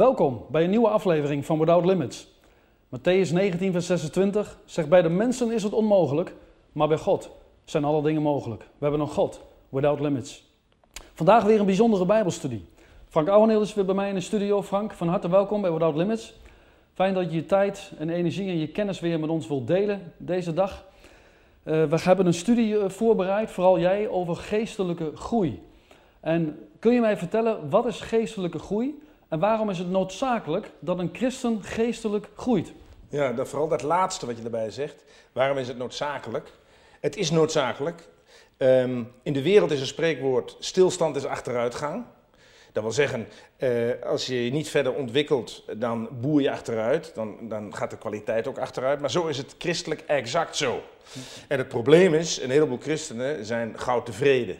Welkom bij een nieuwe aflevering van Without Limits. Mattheüs 19 vers 26 zegt: bij de mensen is het onmogelijk, maar bij God zijn alle dingen mogelijk. We hebben nog God, Without Limits. Vandaag weer een bijzondere bijbelstudie. Frank Ouwenheel is weer bij mij in de studio. Frank, van harte welkom bij Without Limits. Fijn dat je je tijd en energie en je kennis weer met ons wilt delen deze dag. We hebben een studie voorbereid, vooral jij, over geestelijke groei. En kun je mij vertellen, wat is geestelijke groei? En waarom is het noodzakelijk dat een christen geestelijk groeit? Ja, vooral dat laatste wat je daarbij zegt. Waarom is het noodzakelijk? Het is noodzakelijk. In de wereld is een spreekwoord: stilstand is achteruitgang. Dat wil zeggen, als je je niet verder ontwikkelt, dan boer je achteruit. Dan gaat de kwaliteit ook achteruit. Maar zo is het christelijk exact zo. En het probleem is, een heleboel christenen zijn gauw tevreden.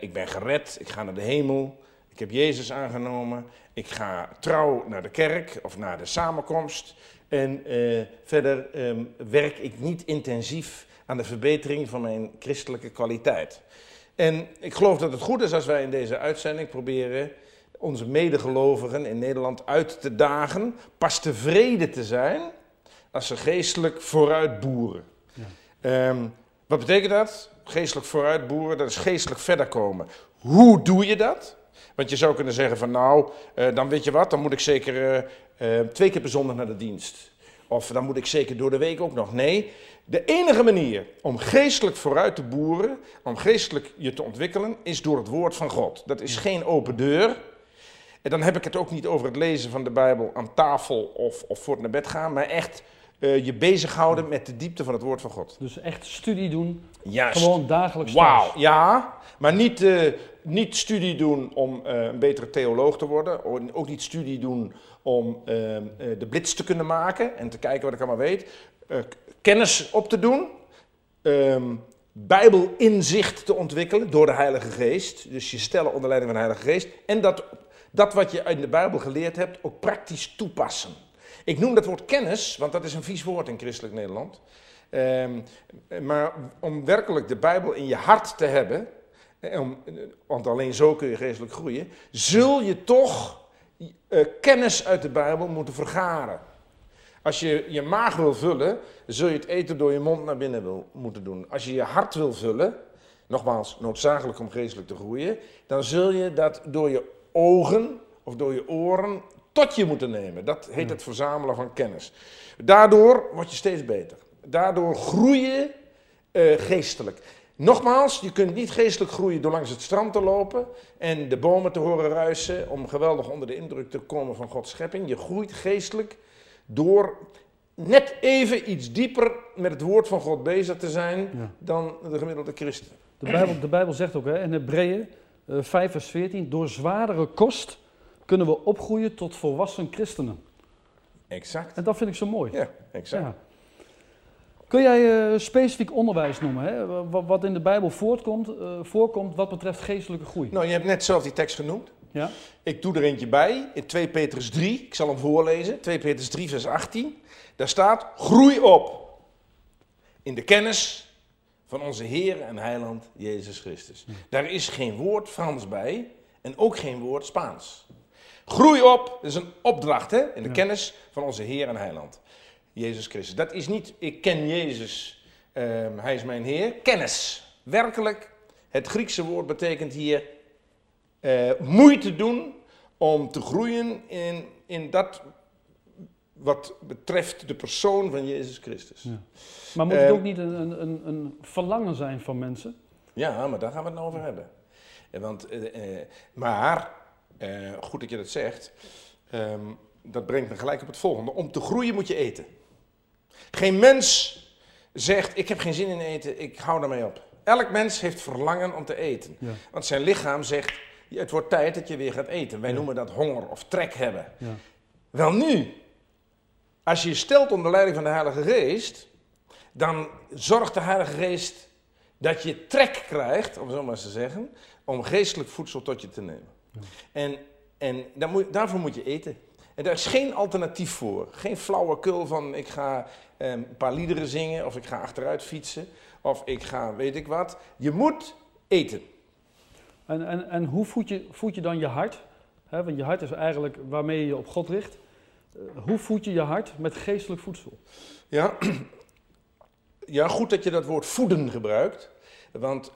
Ik ben gered, ik ga naar de hemel. Ik heb Jezus aangenomen, ik ga trouw naar de kerk of naar de samenkomst. En verder werk ik niet intensief aan de verbetering van mijn christelijke kwaliteit. En ik geloof dat het goed is als wij in deze uitzending proberen onze medegelovigen in Nederland uit te dagen pas tevreden te zijn als ze geestelijk vooruit boeren. Ja. Wat betekent dat? Geestelijk vooruit boeren, dat is geestelijk verder komen. Hoe doe je dat? Want je zou kunnen zeggen van nou, dan weet je wat, dan moet ik zeker 2 keer per zondag naar de dienst. Of dan moet ik zeker door de week ook nog. Nee, de enige manier om geestelijk vooruit te boeren, om geestelijk je te ontwikkelen, is door het woord van God. Dat is geen open deur. En dan heb ik het ook niet over het lezen van de Bijbel aan tafel of voor het naar bed gaan, maar echt je bezighouden met de diepte van het woord van God. Dus echt studie doen, juist. Gewoon dagelijks. Wauw, ja, maar niet studie doen om een betere theoloog te worden. Ook niet studie doen om de blits te kunnen maken en te kijken wat ik allemaal weet. Kennis op te doen. Bijbelinzicht te ontwikkelen door de Heilige Geest. Dus je stellen onder leiding van de Heilige Geest. En dat wat je uit de Bijbel geleerd hebt ook praktisch toepassen. Ik noem dat woord kennis, want dat is een vies woord in christelijk Nederland. Maar om werkelijk de Bijbel in je hart te hebben, want alleen zo kun je geestelijk groeien, zul je toch kennis uit de Bijbel moeten vergaren. Als je je maag wil vullen, zul je het eten door je mond naar binnen moeten doen. Als je je hart wil vullen, nogmaals noodzakelijk om geestelijk te groeien, dan zul je dat door je ogen of door je oren tot je moeten nemen. Dat heet het verzamelen van kennis. Daardoor word je steeds beter. Daardoor groei je geestelijk. Nogmaals, je kunt niet geestelijk groeien door langs het strand te lopen en de bomen te horen ruisen om geweldig onder de indruk te komen van Gods schepping. Je groeit geestelijk door net even iets dieper met het woord van God bezig te zijn dan de gemiddelde christen. De Bijbel zegt ook, hè, in Hebreeën 5 vers 14, door zwaardere kost kunnen we opgroeien tot volwassen christenen. Exact. En dat vind ik zo mooi. Ja, exact. Ja. Kun jij specifiek onderwijs noemen, hè? Wat in de Bijbel voorkomt wat betreft geestelijke groei? Nou, je hebt net zelf die tekst genoemd. Ja? Ik doe er eentje bij, in 2 Petrus 3, ik zal hem voorlezen, 2 Petrus 3 vers 18. Daar staat: groei op in de kennis van onze Heer en Heiland Jezus Christus. Daar is geen woord Frans bij en ook geen woord Spaans. Groei op, dat is een opdracht, hè? In de kennis van onze Heer en Heiland Jezus Christus. Dat is niet, ik ken Jezus, hij is mijn Heer. Kennis, werkelijk. Het Griekse woord betekent hier moeite doen om te groeien in dat wat betreft de persoon van Jezus Christus. Ja. Maar moet het ook niet een verlangen zijn van mensen? Ja, maar daar gaan we het nou over hebben. Want, goed dat je dat zegt, dat brengt me gelijk op het volgende. Om te groeien moet je eten. Geen mens zegt, ik heb geen zin in eten, ik hou daarmee op. Elk mens heeft verlangen om te eten. Ja. Want zijn lichaam zegt, het wordt tijd dat je weer gaat eten. Wij noemen dat honger of trek hebben. Ja. Wel nu, als je je stelt onder leiding van de Heilige Geest, dan zorgt de Heilige Geest dat je trek krijgt, om zo maar eens te zeggen, om geestelijk voedsel tot je te nemen. Ja. En daarvoor moet je eten. En daar is geen alternatief voor. Geen flauwekul van ik ga een paar liederen zingen of ik ga achteruit fietsen of ik ga weet ik wat. Je moet eten. En hoe voed je dan je hart? He, want je hart is eigenlijk waarmee je je op God richt. Hoe voed je je hart met geestelijk voedsel? Ja, ja, goed dat je dat woord voeden gebruikt. Want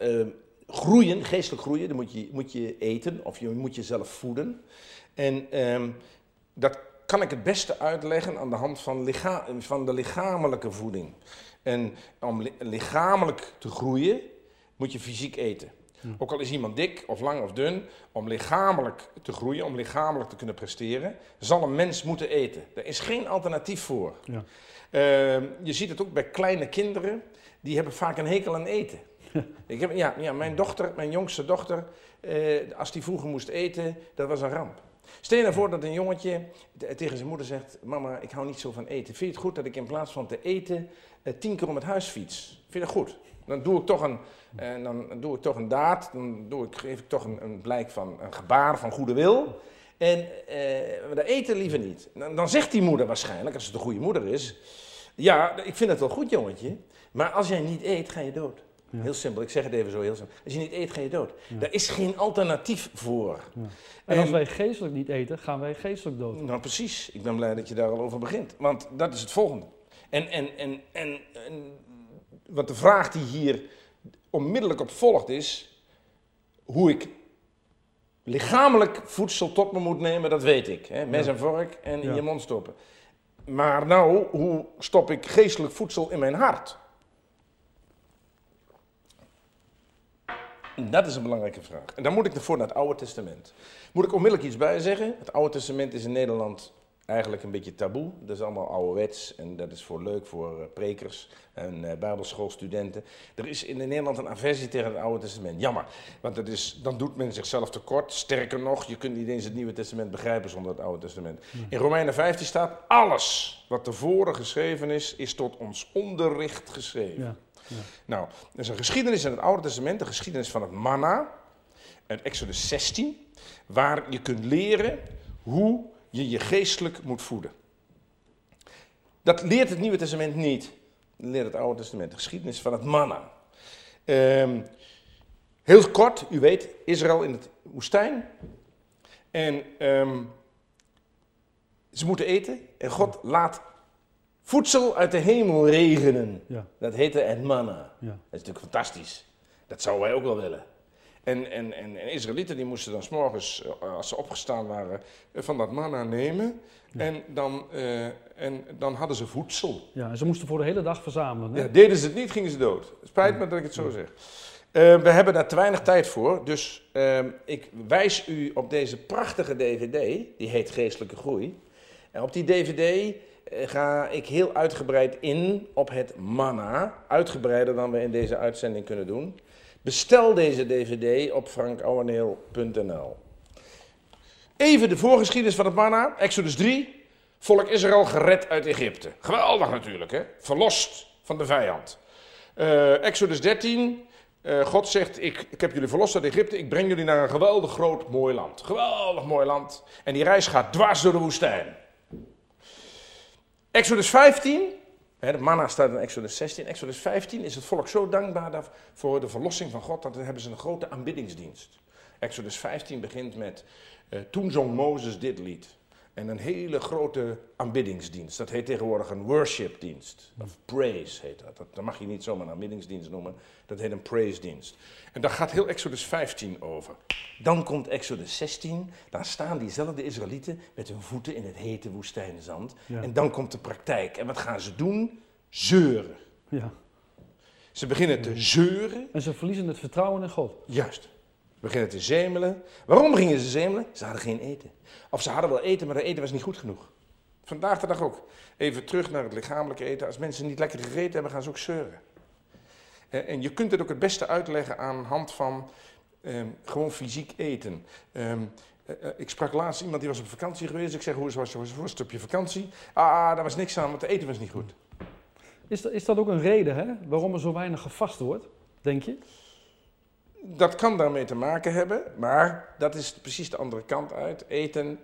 groeien, geestelijk groeien, dan moet je eten of je moet jezelf voeden. En dat kan ik het beste uitleggen aan de hand van de lichamelijke voeding. En om lichamelijk te groeien, moet je fysiek eten. Ook al is iemand dik of lang of dun, om lichamelijk te groeien, om lichamelijk te kunnen presteren, zal een mens moeten eten. Daar is geen alternatief voor. Ja. Je ziet het ook bij kleine kinderen, die hebben vaak een hekel aan eten. Mijn jongste dochter, als die vroeger moest eten, dat was een ramp. Stel je nou voor dat een jongetje tegen zijn moeder zegt: mama, ik hou niet zo van eten. Vind je het goed dat ik in plaats van te eten 10 keer om het huis fiets? Vind je dat goed? Dan doe ik toch een daad, dan geef ik toch een blijk van een gebaar van goede wil. En dat eten liever niet. Dan zegt die moeder waarschijnlijk, als het een goede moeder is: ja, ik vind het wel goed, jongetje, maar als jij niet eet, ga je dood. Ja. Heel simpel, ik zeg het even zo, heel simpel. Als je niet eet, ga je dood. Ja. Daar is geen alternatief voor. Ja. En als wij geestelijk niet eten, gaan wij geestelijk dood. Nou precies, ik ben blij dat je daar al over begint. Want dat is het volgende. En want de vraag die hier onmiddellijk op volgt is: hoe ik lichamelijk voedsel tot me moet nemen, dat weet ik. Hè? Mes en vork en in je mond stoppen. Maar nou, hoe stop ik geestelijk voedsel in mijn hart? Dat is een belangrijke vraag. En dan moet ik ervoor naar het Oude Testament. Moet ik onmiddellijk iets bij zeggen? Het Oude Testament is in Nederland eigenlijk een beetje taboe. Dat is allemaal ouderwets en dat is leuk voor prekers en bijbelschoolstudenten. Er is in Nederland een aversie tegen het Oude Testament. Jammer, want dan doet men zichzelf tekort. Sterker nog, je kunt niet eens het Nieuwe Testament begrijpen zonder het Oude Testament. In Romeinen 15 staat: alles wat tevoren geschreven is, is tot ons onderricht geschreven. Ja. Ja. Nou, er is een geschiedenis in het Oude Testament, de geschiedenis van het manna, uit Exodus 16, waar je kunt leren hoe je je geestelijk moet voeden. Dat leert het Nieuwe Testament niet, dat leert het Oude Testament, de geschiedenis van het manna. Heel kort, u weet, Israël in het woestijn en ze moeten eten en God laat voedsel uit de hemel regenen. Ja. Dat heette het manna. Ja. Dat is natuurlijk fantastisch. Dat zouden wij ook wel willen. En Israëlieten die moesten dan 's morgens, als ze opgestaan waren, van dat manna nemen. Ja. En dan hadden ze voedsel. Ja, en ze moesten voor de hele dag verzamelen. Hè? Ja, deden ze het niet, gingen ze dood. Spijt me dat ik het zo zeg. We hebben daar te weinig tijd voor, dus ik wijs u op deze prachtige DVD. Die heet Geestelijke Groei. En op die DVD ga ik heel uitgebreid in op het manna. Uitgebreider dan we in deze uitzending kunnen doen. Bestel deze DVD op frankouweneel.nl. Even de voorgeschiedenis van het manna. Exodus 3. Volk Israël gered uit Egypte. Geweldig natuurlijk, hè? Verlost van de vijand. Exodus 13. God zegt: ik heb jullie verlost uit Egypte. Ik breng jullie naar een geweldig groot mooi land. Geweldig mooi land. En die reis gaat dwars door de woestijn. Exodus 15, het manna staat in Exodus 16. Exodus 15 is het volk zo dankbaar voor de verlossing van God, dat hebben ze een grote aanbiddingsdienst. Exodus 15 begint met: toen zong Mozes dit lied. En een hele grote aanbiddingsdienst. Dat heet tegenwoordig een worshipdienst. Of praise heet dat. Dat mag je niet zomaar een aanbiddingsdienst noemen. Dat heet een praisedienst. En daar gaat heel Exodus 15 over. Dan komt Exodus 16. Daar staan diezelfde Israëlieten met hun voeten in het hete woestijnzand. Ja. En dan komt de praktijk. En wat gaan ze doen? Zeuren. Ja. Ze beginnen te zeuren. En ze verliezen het vertrouwen in God. Juist. Ze beginnen te zemelen. Waarom gingen ze zemelen? Ze hadden geen eten. Of ze hadden wel eten, maar dat eten was niet goed genoeg. Vandaag de dag ook. Even terug naar het lichamelijke eten. Als mensen niet lekker gegeten hebben, gaan ze ook zeuren. En je kunt het ook het beste uitleggen aan de hand van gewoon fysiek eten. Ik sprak laatst iemand die was op vakantie geweest. Ik zeg: hoe was het op je vakantie? Ah, daar was niks aan, want het eten was niet goed. Is dat ook een reden, hè, waarom er zo weinig gevast wordt, denk je? Dat kan daarmee te maken hebben, maar dat is precies de andere kant uit. Eten,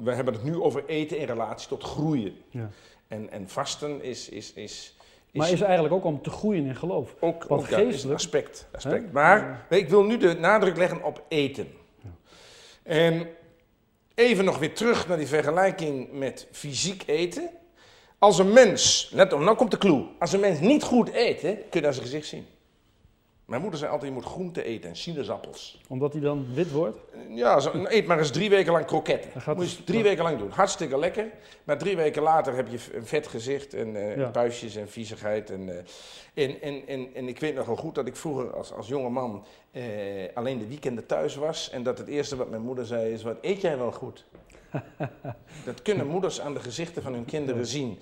we hebben het nu over eten in relatie tot groeien. Ja. En vasten Maar is eigenlijk ook om te groeien in geloof. Ook geestelijk. Is een aspect. Maar ik wil nu de nadruk leggen op eten. Ja. En even nog weer terug naar die vergelijking met fysiek eten. Als een mens, let op, nou komt de clue. Als een mens niet goed eet, hè, kun je dat aan zijn gezicht zien. Mijn moeder zei altijd, je moet groente eten en sinaasappels. Omdat hij dan wit wordt? Ja, eet maar eens 3 weken lang kroketten. Dat moet je 3 weken lang doen. Hartstikke lekker. Maar 3 weken later heb je een vet gezicht en puistjes en viezigheid. En ik weet nog wel goed dat ik vroeger als jonge man alleen de weekenden thuis was. En dat het eerste wat mijn moeder zei is, wat eet jij wel goed? Dat kunnen moeders aan de gezichten van hun kinderen zien.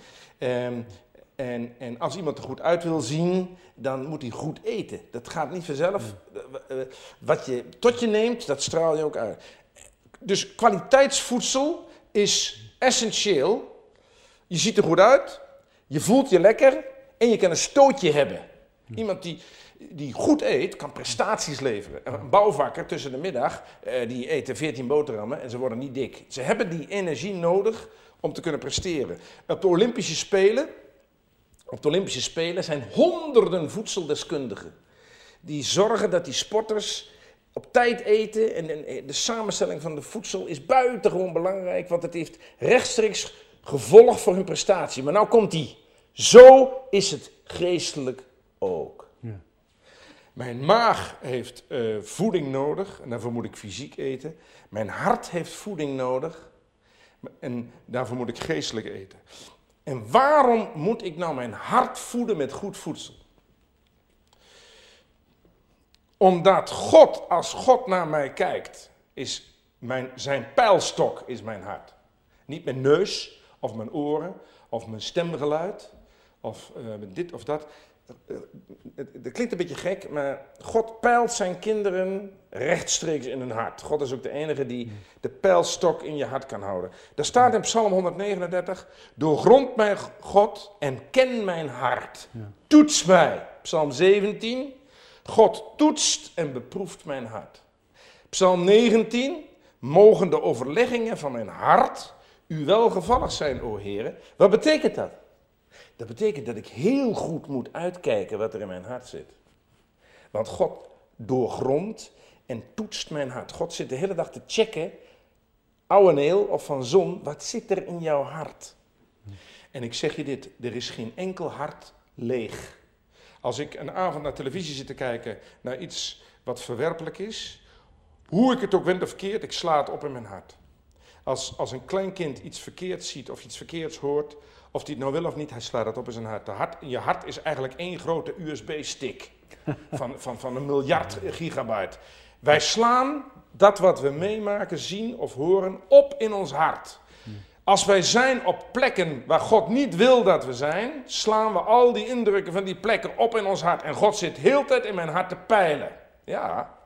En als iemand er goed uit wil zien, dan moet hij goed eten. Dat gaat niet vanzelf. Wat je tot je neemt, dat straal je ook uit. Dus kwaliteitsvoedsel is essentieel. Je ziet er goed uit, je voelt je lekker en je kan een stootje hebben. Iemand die goed eet, kan prestaties leveren. Een bouwvakker tussen de middag, die eten 14 boterhammen en ze worden niet dik. Ze hebben die energie nodig om te kunnen presteren. Op de Olympische Spelen zijn honderden voedseldeskundigen. Die zorgen dat die sporters op tijd eten. En de samenstelling van de voedsel is buitengewoon belangrijk. Want het heeft rechtstreeks gevolg voor hun prestatie. Maar nou komt die. Zo is het geestelijk ook. Ja. Mijn maag heeft voeding nodig. En daarvoor moet ik fysiek eten. Mijn hart heeft voeding nodig. En daarvoor moet ik geestelijk eten. En waarom moet ik nou mijn hart voeden met goed voedsel? Omdat God, als God naar mij kijkt, is zijn pijlstok is mijn hart. Niet mijn neus, of mijn oren, of mijn stemgeluid, of dit of dat. Dat klinkt een beetje gek, maar God peilt zijn kinderen rechtstreeks in hun hart. God is ook de enige die de pijlstok in je hart kan houden. Daar staat in Psalm 139, doorgrond mij God en ken mijn hart. Ja. Toets mij. Psalm 17, God toetst en beproeft mijn hart. Psalm 19, mogen de overleggingen van mijn hart u welgevallig zijn, o Heere. Wat betekent dat? Dat betekent dat ik heel goed moet uitkijken wat er in mijn hart zit. Want God doorgrondt en toetst mijn hart. God zit de hele dag te checken, Ouweneel of Van Zon, wat zit er in jouw hart? En ik zeg je dit, er is geen enkel hart leeg. Als ik een avond naar televisie zit te kijken naar iets wat verwerpelijk is, hoe ik het ook wend of keert, ik sla het op in mijn hart. Als een kleinkind iets verkeerds ziet of iets verkeerds hoort, of die het nou wil of niet, hij slaat dat op in zijn hart. Je hart is eigenlijk één grote USB-stick van 1 miljard gigabyte. Wij slaan dat wat we meemaken, zien of horen op in ons hart. Als wij zijn op plekken waar God niet wil dat we zijn, slaan we al die indrukken van die plekken op in ons hart. En God zit heel de tijd in mijn hart te peilen. Ja,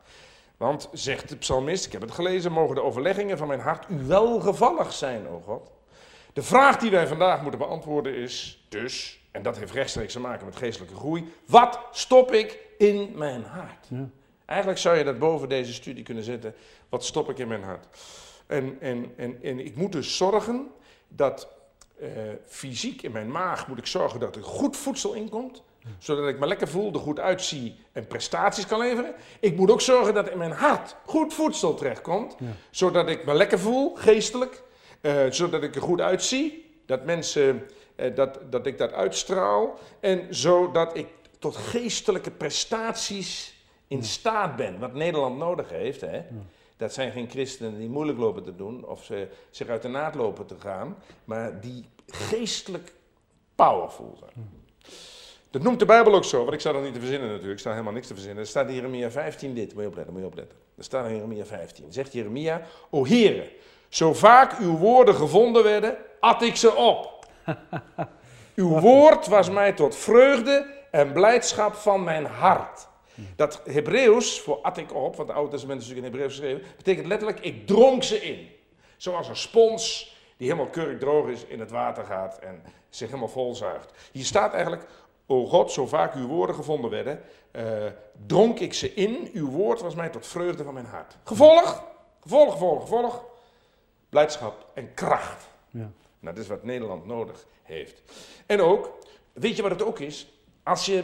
want, zegt de psalmist, ik heb het gelezen, mogen de overleggingen van mijn hart u welgevallig zijn, o God. De vraag die wij vandaag moeten beantwoorden is dus, en dat heeft rechtstreeks te maken met geestelijke groei, wat stop ik in mijn hart? Ja. Eigenlijk zou je dat boven deze studie kunnen zetten, wat stop ik in mijn hart? En ik moet dus zorgen dat fysiek in mijn maag moet ik zorgen dat er goed voedsel inkomt, zodat ik me lekker voel, er goed uitzie en prestaties kan leveren. Ik moet ook zorgen dat in mijn hart goed voedsel terechtkomt, zodat ik me lekker voel, geestelijk. Zodat ik er goed uitzie, dat mensen, dat ik dat uitstraal en zodat ik tot geestelijke prestaties in staat ben. Wat Nederland nodig heeft, hè? Ja. Dat zijn geen christenen die moeilijk lopen te doen of ze zich uit de naad lopen te gaan, maar die geestelijk powerful zijn. Ja. Dat noemt de Bijbel ook zo, want ik sta dat niet te verzinnen natuurlijk, ik sta helemaal niks te verzinnen. Er staat in Jeremia 15 dit, moet je opletten. Er staat in Jeremia 15, zegt Jeremia, o Heere, zo vaak uw woorden gevonden werden, at ik ze op. Uw woord was mij tot vreugde en blijdschap van mijn hart. Dat Hebreeuws, voor at ik op, want het Oude Testament is natuurlijk in Hebreeuws geschreven, betekent letterlijk, ik dronk ze in. Zoals een spons die helemaal keurig droog is, in het water gaat en zich helemaal volzuigt. Hier staat eigenlijk, o God, zo vaak uw woorden gevonden werden, dronk ik ze in. Uw woord was mij tot vreugde van mijn hart. Gevolg. Blijdschap en kracht. Ja. Nou, dat is wat Nederland nodig heeft. En ook, weet je wat het ook is? Als je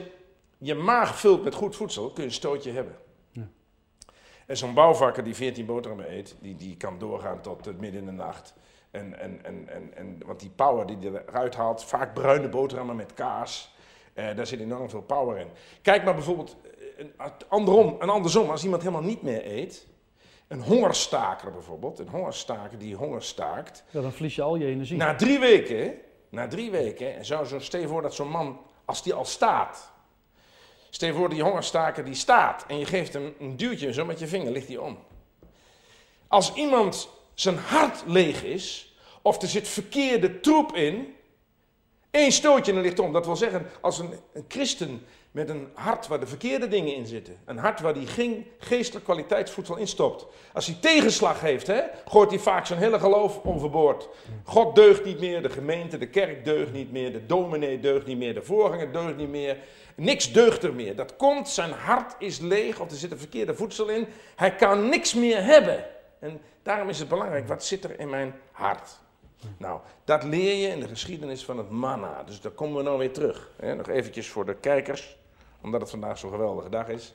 je maag vult met goed voedsel, kun je een stootje hebben. Ja. En zo'n bouwvakker die 14 boterhammen eet, die kan doorgaan tot midden in de nacht. Want die power die eruit haalt, vaak bruine boterhammen met kaas, daar zit enorm veel power in. Kijk maar bijvoorbeeld andersom, als iemand helemaal niet meer eet, een hongerstaker bijvoorbeeld, een hongerstaker die hongerstaakt. Ja, dan verlies je al je energie. Na drie weken, en stel je voor dat zo'n man, als die al staat, stel je voor die hongerstaker die staat en je geeft hem een duwtje, zo met je vinger ligt hij om. Als iemand zijn hart leeg is, of er zit verkeerde troep in, 1 stootje en er ligt om. Dat wil zeggen, als een christen met een hart waar de verkeerde dingen in zitten, een hart waar hij geen geestelijk kwaliteitsvoedsel instopt, als hij tegenslag heeft, gooit hij vaak zijn hele geloof overboord. God deugt niet meer, de gemeente, de kerk deugt niet meer, de dominee deugt niet meer, de voorganger deugt niet meer, niks deugt er meer. Dat komt, zijn hart is leeg of er zit een verkeerde voedsel in, hij kan niks meer hebben. En daarom is het belangrijk, wat zit er in mijn hart? Nou, dat leer je in de geschiedenis van het manna. Dus daar komen we nou weer terug. Nog eventjes voor de kijkers, omdat het vandaag zo'n geweldige dag is.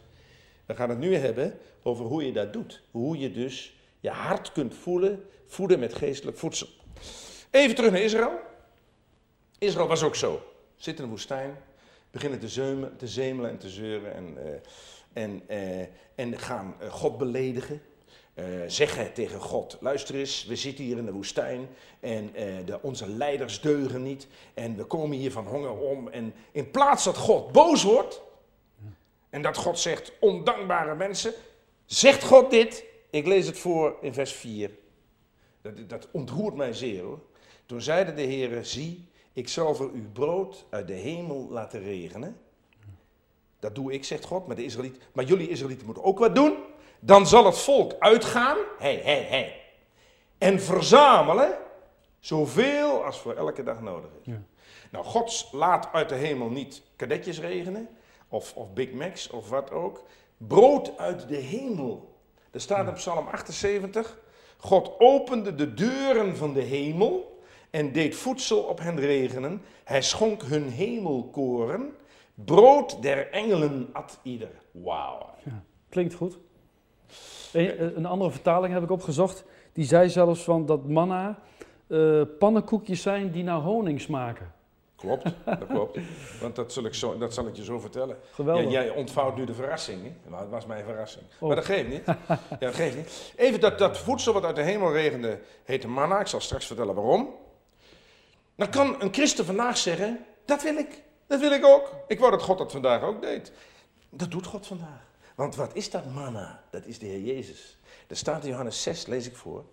We gaan het nu hebben over hoe je dat doet. Hoe je dus je hart kunt voeden met geestelijk voedsel. Even terug naar Israël. Israël was ook zo. Zit in de woestijn, beginnen te zemelen en te zeuren en gaan God beledigen. Zeggen tegen God, luister eens, we zitten hier in de woestijn en onze leiders deugen niet en we komen hier van honger om. En in plaats dat God boos wordt en dat God zegt, ondankbare mensen, zegt God dit. Ik lees het voor in vers 4. Dat ontroert mij zeer hoor. Toen zeide de Heere, zie, ik zal voor u brood uit de hemel laten regenen. Dat doe ik, zegt God, maar jullie Israëlieten moeten ook wat doen. Dan zal het volk uitgaan, en verzamelen zoveel als voor elke dag nodig is. Ja. Nou, God laat uit de hemel niet kadetjes regenen, of Big Macs, of wat ook. Brood uit de hemel. Er staat op Psalm 78, God opende de deuren van de hemel en deed voedsel op hen regenen. Hij schonk hun hemelkoren, brood der engelen at ieder. Wauw. Ja, klinkt goed. Een andere vertaling heb ik opgezocht, die zei zelfs van dat manna pannenkoekjes zijn die naar honing smaken. Klopt, dat klopt. Want dat zal ik je zo vertellen. Geweldig. Ja, jij ontvouwt nu de verrassing, hè? Nou, het was mijn verrassing. Oh. Maar dat geeft niet. Ja, dat geeft niet. Even dat voedsel wat uit de hemel regende, heette manna. Ik zal straks vertellen waarom. Dan kan een christen vandaag zeggen, dat wil ik. Dat wil ik ook. Ik wou dat God dat vandaag ook deed. Dat doet God vandaag. Want wat is dat manna? Dat is de Heer Jezus. Daar staat in Johannes 6, lees ik voor.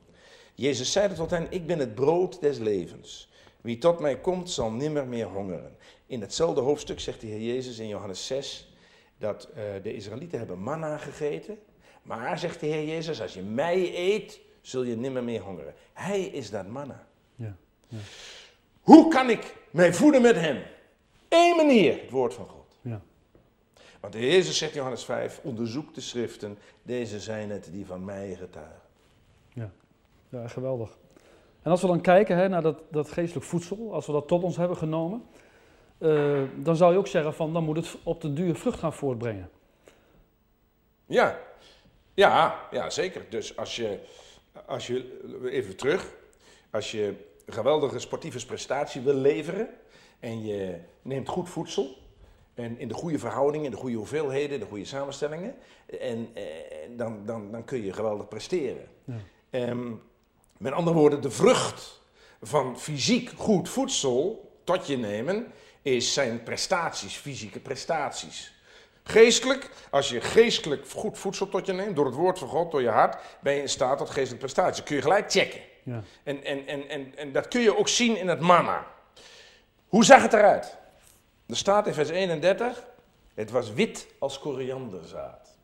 Jezus zeide tot hen, ik ben het brood des levens. Wie tot mij komt, zal nimmer meer hongeren. In hetzelfde hoofdstuk zegt de Heer Jezus in Johannes 6, dat de Israëlieten hebben manna gegeten. Maar, zegt de Heer Jezus, als je mij eet, zul je nimmer meer hongeren. Hij is dat manna. Ja, ja. Hoe kan ik mij voeden met hem? 1 manier, het woord van God. Want de Jezus zegt in Johannes 5, onderzoek de schriften, deze zijn het die van mij getuigen. Ja, ja, geweldig. En als we dan kijken naar dat geestelijk voedsel, als we dat tot ons hebben genomen, dan zou je ook zeggen van, dan moet het op de duur vrucht gaan voortbrengen. Ja, ja zeker. Dus als je een geweldige sportieve prestatie wil leveren en je neemt goed voedsel, en in de goede verhoudingen, in de goede hoeveelheden, in de goede samenstellingen. En dan kun je geweldig presteren. Ja. Met andere woorden, de vrucht van fysiek goed voedsel tot je nemen, zijn prestaties, fysieke prestaties. Geestelijk, als je geestelijk goed voedsel tot je neemt, door het woord van God, door je hart, ben je in staat tot geestelijke prestaties. Dat kun je gelijk checken. Ja. En dat kun je ook zien in het manna. Hoe zag het eruit? Er staat in vers 31, het was wit als korianderzaad.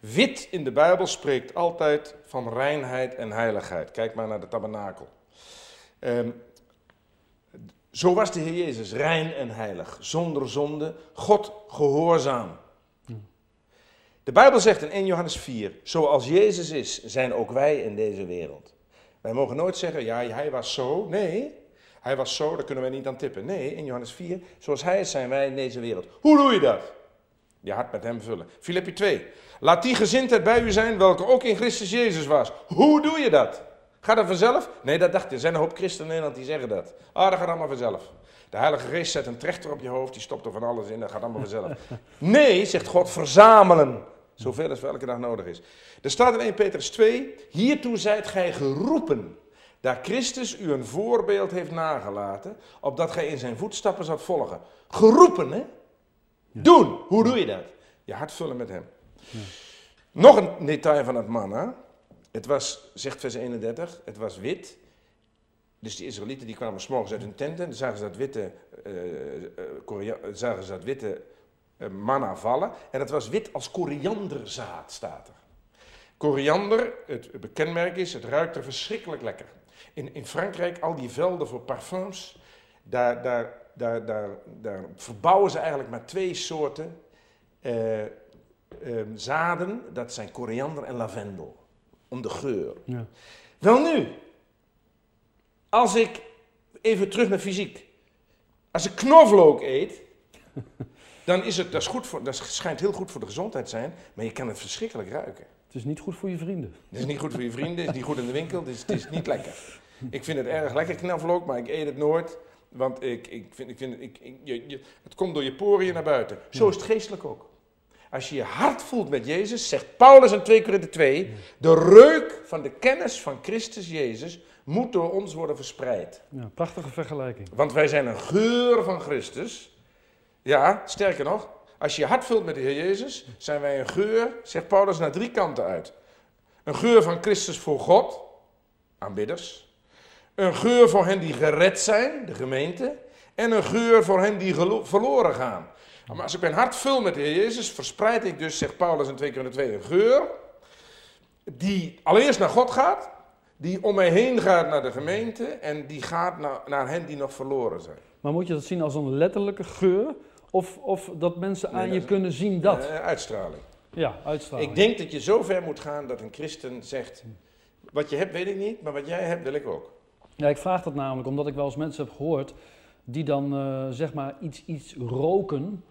Wit in de Bijbel spreekt altijd van reinheid en heiligheid. Kijk maar naar de tabernakel. Zo was de Heer Jezus, rein en heilig, zonder zonde, God gehoorzaam. De Bijbel zegt in 1 Johannes 4, zoals Jezus is, zijn ook wij in deze wereld. Wij mogen nooit zeggen, ja, hij was zo, nee... Hij was zo, daar kunnen wij niet aan tippen. Nee, in Johannes 4, zoals hij is, zijn wij in deze wereld. Hoe doe je dat? je hart met hem vullen. Filippi 2. Laat die gezindheid bij u zijn welke ook in Christus Jezus was. Hoe doe je dat? Gaat dat vanzelf? Nee, dat dacht je. Er zijn een hoop christenen in Nederland die zeggen dat. Ah, dat gaat allemaal vanzelf. De Heilige Geest zet een trechter op je hoofd, die stopt er van alles in, dat gaat allemaal vanzelf. Nee, zegt God, verzamelen. Zoveel als voor elke dag nodig is. Er staat in 1 Petrus 2, hiertoe zijt gij geroepen, daar Christus u een voorbeeld heeft nagelaten, opdat gij in zijn voetstappen zoudt volgen. Geroepen, hè? Doen. Hoe doe je dat? Je hart vullen met hem. Ja. Nog een detail van het manna. Het was, zegt vers 31, het was wit. Dus die Israëlieten die kwamen 's morgens uit hun tenten, dan zagen ze dat witte, manna vallen. En het was wit als korianderzaad, staat er. Koriander, het kenmerk is, het ruikt er verschrikkelijk lekker. In Frankrijk, al die velden voor parfums, daar verbouwen ze eigenlijk maar twee soorten zaden. Dat zijn koriander en lavendel. Om de geur. Ja. Wel nu, als ik, even terug naar fysiek, als ik knoflook eet, dan is het, dat schijnt heel goed voor de gezondheid te zijn, maar je kan het verschrikkelijk ruiken. Het is niet goed voor je vrienden. Het is niet goed voor je vrienden, het is niet goed in de winkel, het is niet lekker. Ik vind het erg lekker knoflook, maar ik eet het nooit, want het komt door je poriën naar buiten. Zo is het geestelijk ook. Als je je hart voelt met Jezus, zegt Paulus in 2 Korinther 2, de reuk van de kennis van Christus Jezus moet door ons worden verspreid. Ja, prachtige vergelijking. Want wij zijn een geur van Christus. Ja, sterker nog, als je je hart vult met de Heer Jezus, zijn wij een geur, zegt Paulus, naar drie kanten uit. Een geur van Christus voor God, aanbidders. Een geur voor hen die gered zijn, de gemeente. En een geur voor hen die verloren gaan. Maar als ik mijn hart vul met de Heer Jezus, verspreid ik dus, zegt Paulus in 2 Korinther 2, een geur die allereerst naar God gaat, die om mij heen gaat naar de gemeente en die gaat naar hen die nog verloren zijn. Maar moet je dat zien als een letterlijke geur of dat mensen aan je kunnen zien dat? Uitstraling. Ja, uitstraling. Ik denk dat je zo ver moet gaan dat een christen zegt, wat je hebt weet ik niet, maar wat jij hebt wil ik ook. Ja, ik vraag dat namelijk omdat ik wel eens mensen heb gehoord die dan zeg maar iets roken.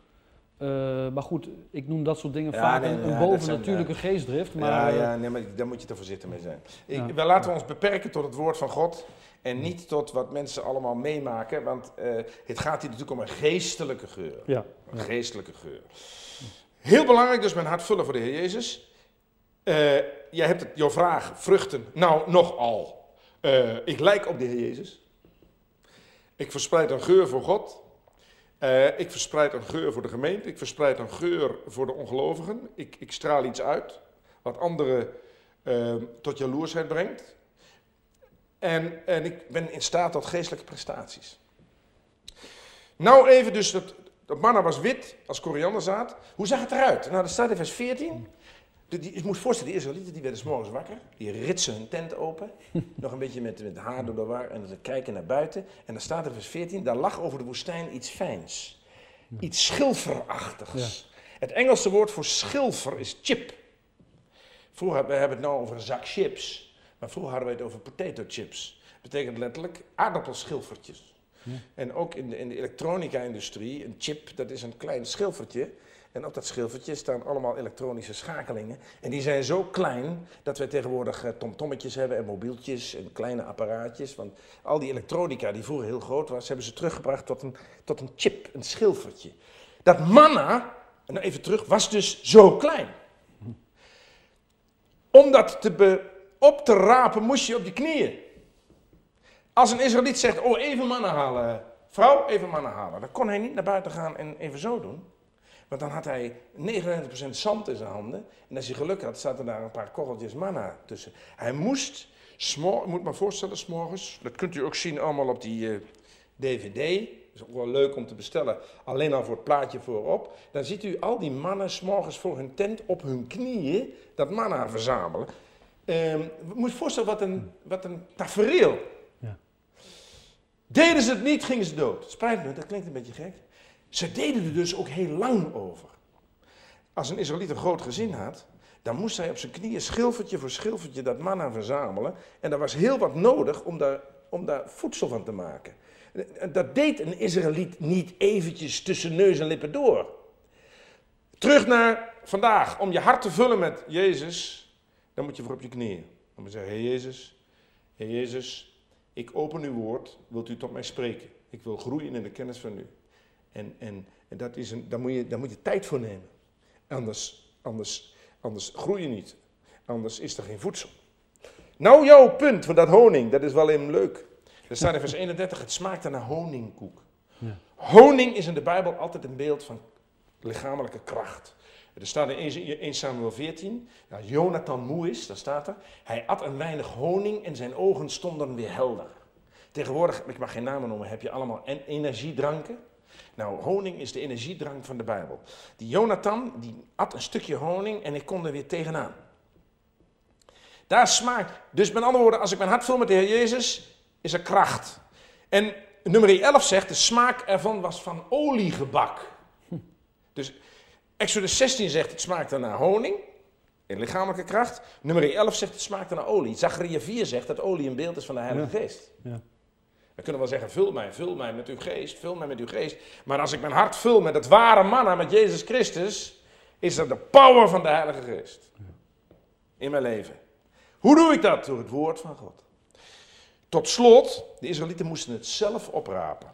Maar goed, ik noem dat soort dingen vaak een bovennatuurlijke geestdrift. Maar, maar daar moet je toch voorzichtig mee zijn. Laten we ons beperken tot het woord van God en niet tot wat mensen allemaal meemaken. Want het gaat hier natuurlijk om een geestelijke geur. Ja. Een geestelijke geur. Heel belangrijk dus mijn hart vullen voor de Heer Jezus. Jij hebt jouw vraag, vruchten, nou nogal. Ik lijk op de Heer Jezus. Ik verspreid een geur voor God. Ik verspreid een geur voor de gemeente, ik verspreid een geur voor de ongelovigen. Ik straal iets uit wat anderen tot jaloersheid brengt. En ik ben in staat tot geestelijke prestaties. Nou even dus, dat manna was wit als korianderzaad. Hoe zag het eruit? Nou, dat staat in vers 14. Je moet voorstellen, de Israëlieten die werden 's morgens wakker. Die ritsen hun tent open. Nog een beetje met haar door de war. En ze kijken naar buiten. En dan staat er vers 14. Daar lag over de woestijn iets fijns. Iets schilferachtigs. Ja. Het Engelse woord voor schilfer is chip. Vroeger we hebben het nou over een zak chips. Maar vroeger hadden we het over potato chips. Dat betekent letterlijk aardappelschilfertjes. Ja. En ook in de elektronica-industrie. Een chip, dat is een klein schilfertje. En op dat schilfertje staan allemaal elektronische schakelingen. En die zijn zo klein dat wij tegenwoordig tomtommetjes hebben en mobieltjes en kleine apparaatjes. Want al die elektronica die vroeger heel groot was, hebben ze teruggebracht tot een chip, een schilfertje. Dat manna, en nou even terug, was dus zo klein. Om dat op te rapen moest je op je knieën. Als een Israëliet zegt, oh even manna halen, vrouw even manna halen. Dan kon hij niet naar buiten gaan en even zo doen. Want dan had hij 99% zand in zijn handen. En als hij geluk had, zaten daar een paar korreltjes manna tussen. Hij moest, moet maar voorstellen, 's morgens, dat kunt u ook zien allemaal op die DVD. Dat is ook wel leuk om te bestellen, alleen al voor het plaatje voorop. Dan ziet u al die mannen 's morgens voor hun tent op hun knieën dat manna verzamelen. Moet je voorstellen wat een tafereel. Ja. Deden ze het niet, gingen ze dood. Spijt me, dat klinkt een beetje gek. Ze deden er dus ook heel lang over. Als een Israëliet een groot gezin had, dan moest hij op zijn knieën schilfertje voor schilfertje dat manna verzamelen. En er was heel wat nodig om daar voedsel van te maken. Dat deed een Israëliet niet eventjes tussen neus en lippen door. Terug naar vandaag. Om je hart te vullen met Jezus, dan moet je voor op je knieën. Dan moet je zeggen, Heer Jezus, ik open uw woord, wilt u tot mij spreken? Ik wil groeien in de kennis van u. En dat is daar moet je tijd voor nemen. Anders groei je niet. Anders is er geen voedsel. Nou, jouw punt van dat honing, dat is wel even leuk. Er staat in vers 31, het smaakte naar honingkoek. Ja. Honing is in de Bijbel altijd een beeld van lichamelijke kracht. Er staat in 1 Samuel 14, nou, Jonathan moe is, daar staat er. Hij at een weinig honing en zijn ogen stonden weer helder. Tegenwoordig, ik mag geen namen noemen, heb je allemaal energiedranken. Nou, honing is de energiedrank van de Bijbel. Die Jonathan, die at een stukje honing en ik kon er weer tegenaan. Daar smaakt. Dus met andere woorden, als ik mijn hart vul met de Heer Jezus, is er kracht. En nummer 11 zegt, de smaak ervan was van oliegebak. Dus Exodus 16 zegt, het smaakte naar honing, in lichamelijke kracht. Nummer 11 zegt, het smaakte naar olie. Zacharia 4 zegt dat olie een beeld is van de Heilige Geest. Ja. We kunnen wel zeggen, vul mij met uw geest, vul mij met uw geest. Maar als ik mijn hart vul met het ware manna, met Jezus Christus, is dat de power van de Heilige Geest. In mijn leven. Hoe doe ik dat? Door het woord van God. Tot slot, de Israëlieten moesten het zelf oprapen.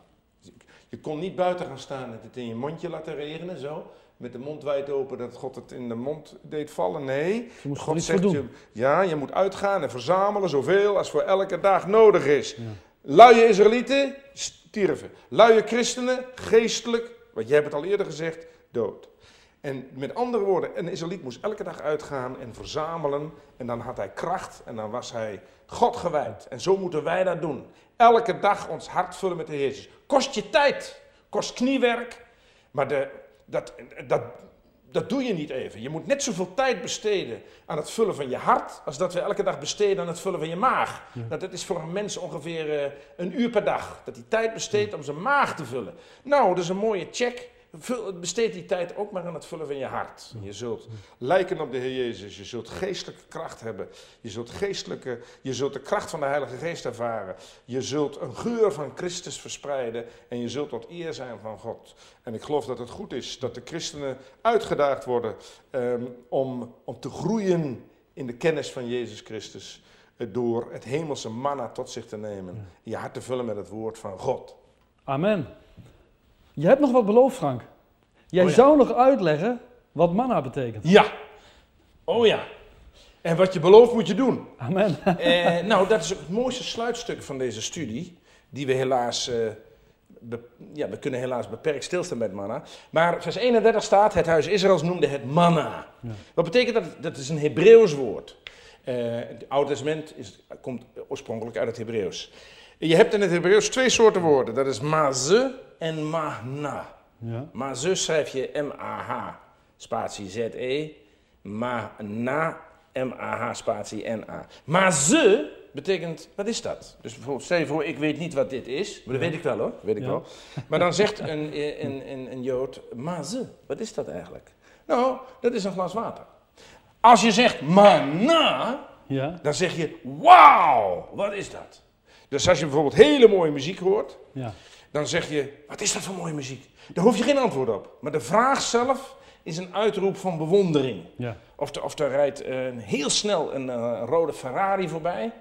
Je kon niet buiten gaan staan en het in je mondje laten regenen, zo. Met de mond wijd open, dat God het in de mond deed vallen. Nee, God zegt, je moet uitgaan en verzamelen zoveel als voor elke dag nodig is. Ja. Luie Israëlieten, stierven. Luie christenen, geestelijk, want jij hebt het al eerder gezegd, dood. En met andere woorden, een Israëliet moest elke dag uitgaan en verzamelen. En dan had hij kracht en dan was hij God gewijd. En zo moeten wij dat doen. Elke dag ons hart vullen met de Jezus. Kost je tijd, kost kniewerk. Maar dat doe je niet even. Je moet net zoveel tijd besteden aan het vullen van je hart, als dat we elke dag besteden aan het vullen van je maag. Ja. Nou, dat is voor een mens ongeveer een uur per dag. Dat hij tijd besteedt om zijn maag te vullen. Nou, dat is een mooie check. Besteed die tijd ook maar aan het vullen van je hart. Je zult lijken op de Heer Jezus. Je zult geestelijke kracht hebben. Je zult de kracht van de Heilige Geest ervaren. Je zult een geur van Christus verspreiden. En je zult tot eer zijn van God. En ik geloof dat het goed is dat de christenen uitgedaagd worden om te groeien in de kennis van Jezus Christus. Door het hemelse manna tot zich te nemen. Je hart te vullen met het woord van God. Amen. Je hebt nog wat beloofd, Frank. Jij zou nog uitleggen wat manna betekent. Ja. Oh ja. En wat je belooft moet je doen. Amen. Nou, dat is het mooiste sluitstuk van deze studie. Die we helaas... we kunnen helaas beperkt stilstaan met manna. Maar vers 31 staat, het huis Israëls noemde het manna. Ja. Wat betekent dat? Dat is een Hebreeuws woord. Het Oude Testament komt oorspronkelijk uit het Hebreeuws. Je hebt in het Hebreeuws twee soorten woorden. Dat is maze... en mahna. Ja. Maar zo schrijf je M-A-H, spatie Z-E. Mahna, M-A-H, spatie N-A. Maar ze betekent, wat is dat? Dus bijvoorbeeld, stel je voor, ik weet niet wat dit is. Maar dat weet ik wel hoor, weet ik wel. Maar dan zegt een Jood, maar ze, wat is dat eigenlijk? Nou, dat is een glas water. Als je zegt mahna, dan zeg je, wauw, wat is dat? Dus als je bijvoorbeeld hele mooie muziek hoort... Ja. Dan zeg je, wat is dat voor mooie muziek? Daar hoef je geen antwoord op. Maar de vraag zelf is een uitroep van bewondering. Ja. Of er rijdt heel snel een rode Ferrari voorbij.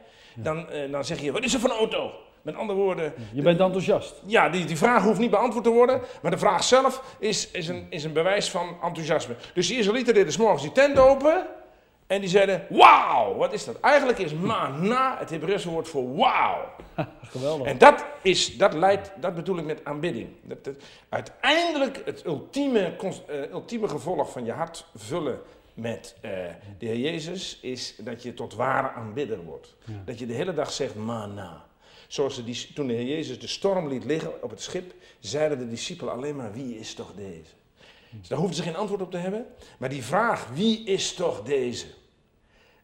Ja. Dan zeg je, wat is dat voor een auto? Met andere woorden... Je bent enthousiast. Ja, die vraag hoeft niet beantwoord te worden. Maar de vraag zelf is een bewijs van enthousiasme. Dus die Israëlieten deden 's morgens die tent open. En die zeiden, wauw, wat is dat? Eigenlijk is mana het Hebreeuwse woord voor wauw. Geweldig. En dat bedoel ik met aanbidding. Uiteindelijk het ultieme gevolg van je hart vullen met de Heer Jezus... is dat je tot ware aanbidder wordt. Ja. Dat je de hele dag zegt mana. Zoals toen de Heer Jezus de storm liet liggen op het schip... zeiden de discipelen alleen maar, wie is toch deze? Dus daar hoefden ze geen antwoord op te hebben. Maar die vraag, wie is toch deze?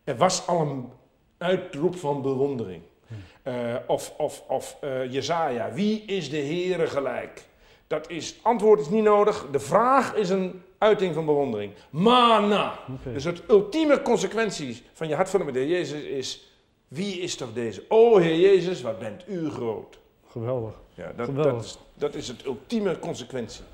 Er was al een uitroep van bewondering. Jesaja, wie is de Heere gelijk? Antwoord is niet nodig. De vraag is een uiting van bewondering. Mana. Okay. Dus het ultieme consequentie van je hart vullen met de Heer Jezus is... Wie is toch deze? O Heer Jezus, wat bent u groot. Geweldig. Ja, dat is het ultieme consequentie.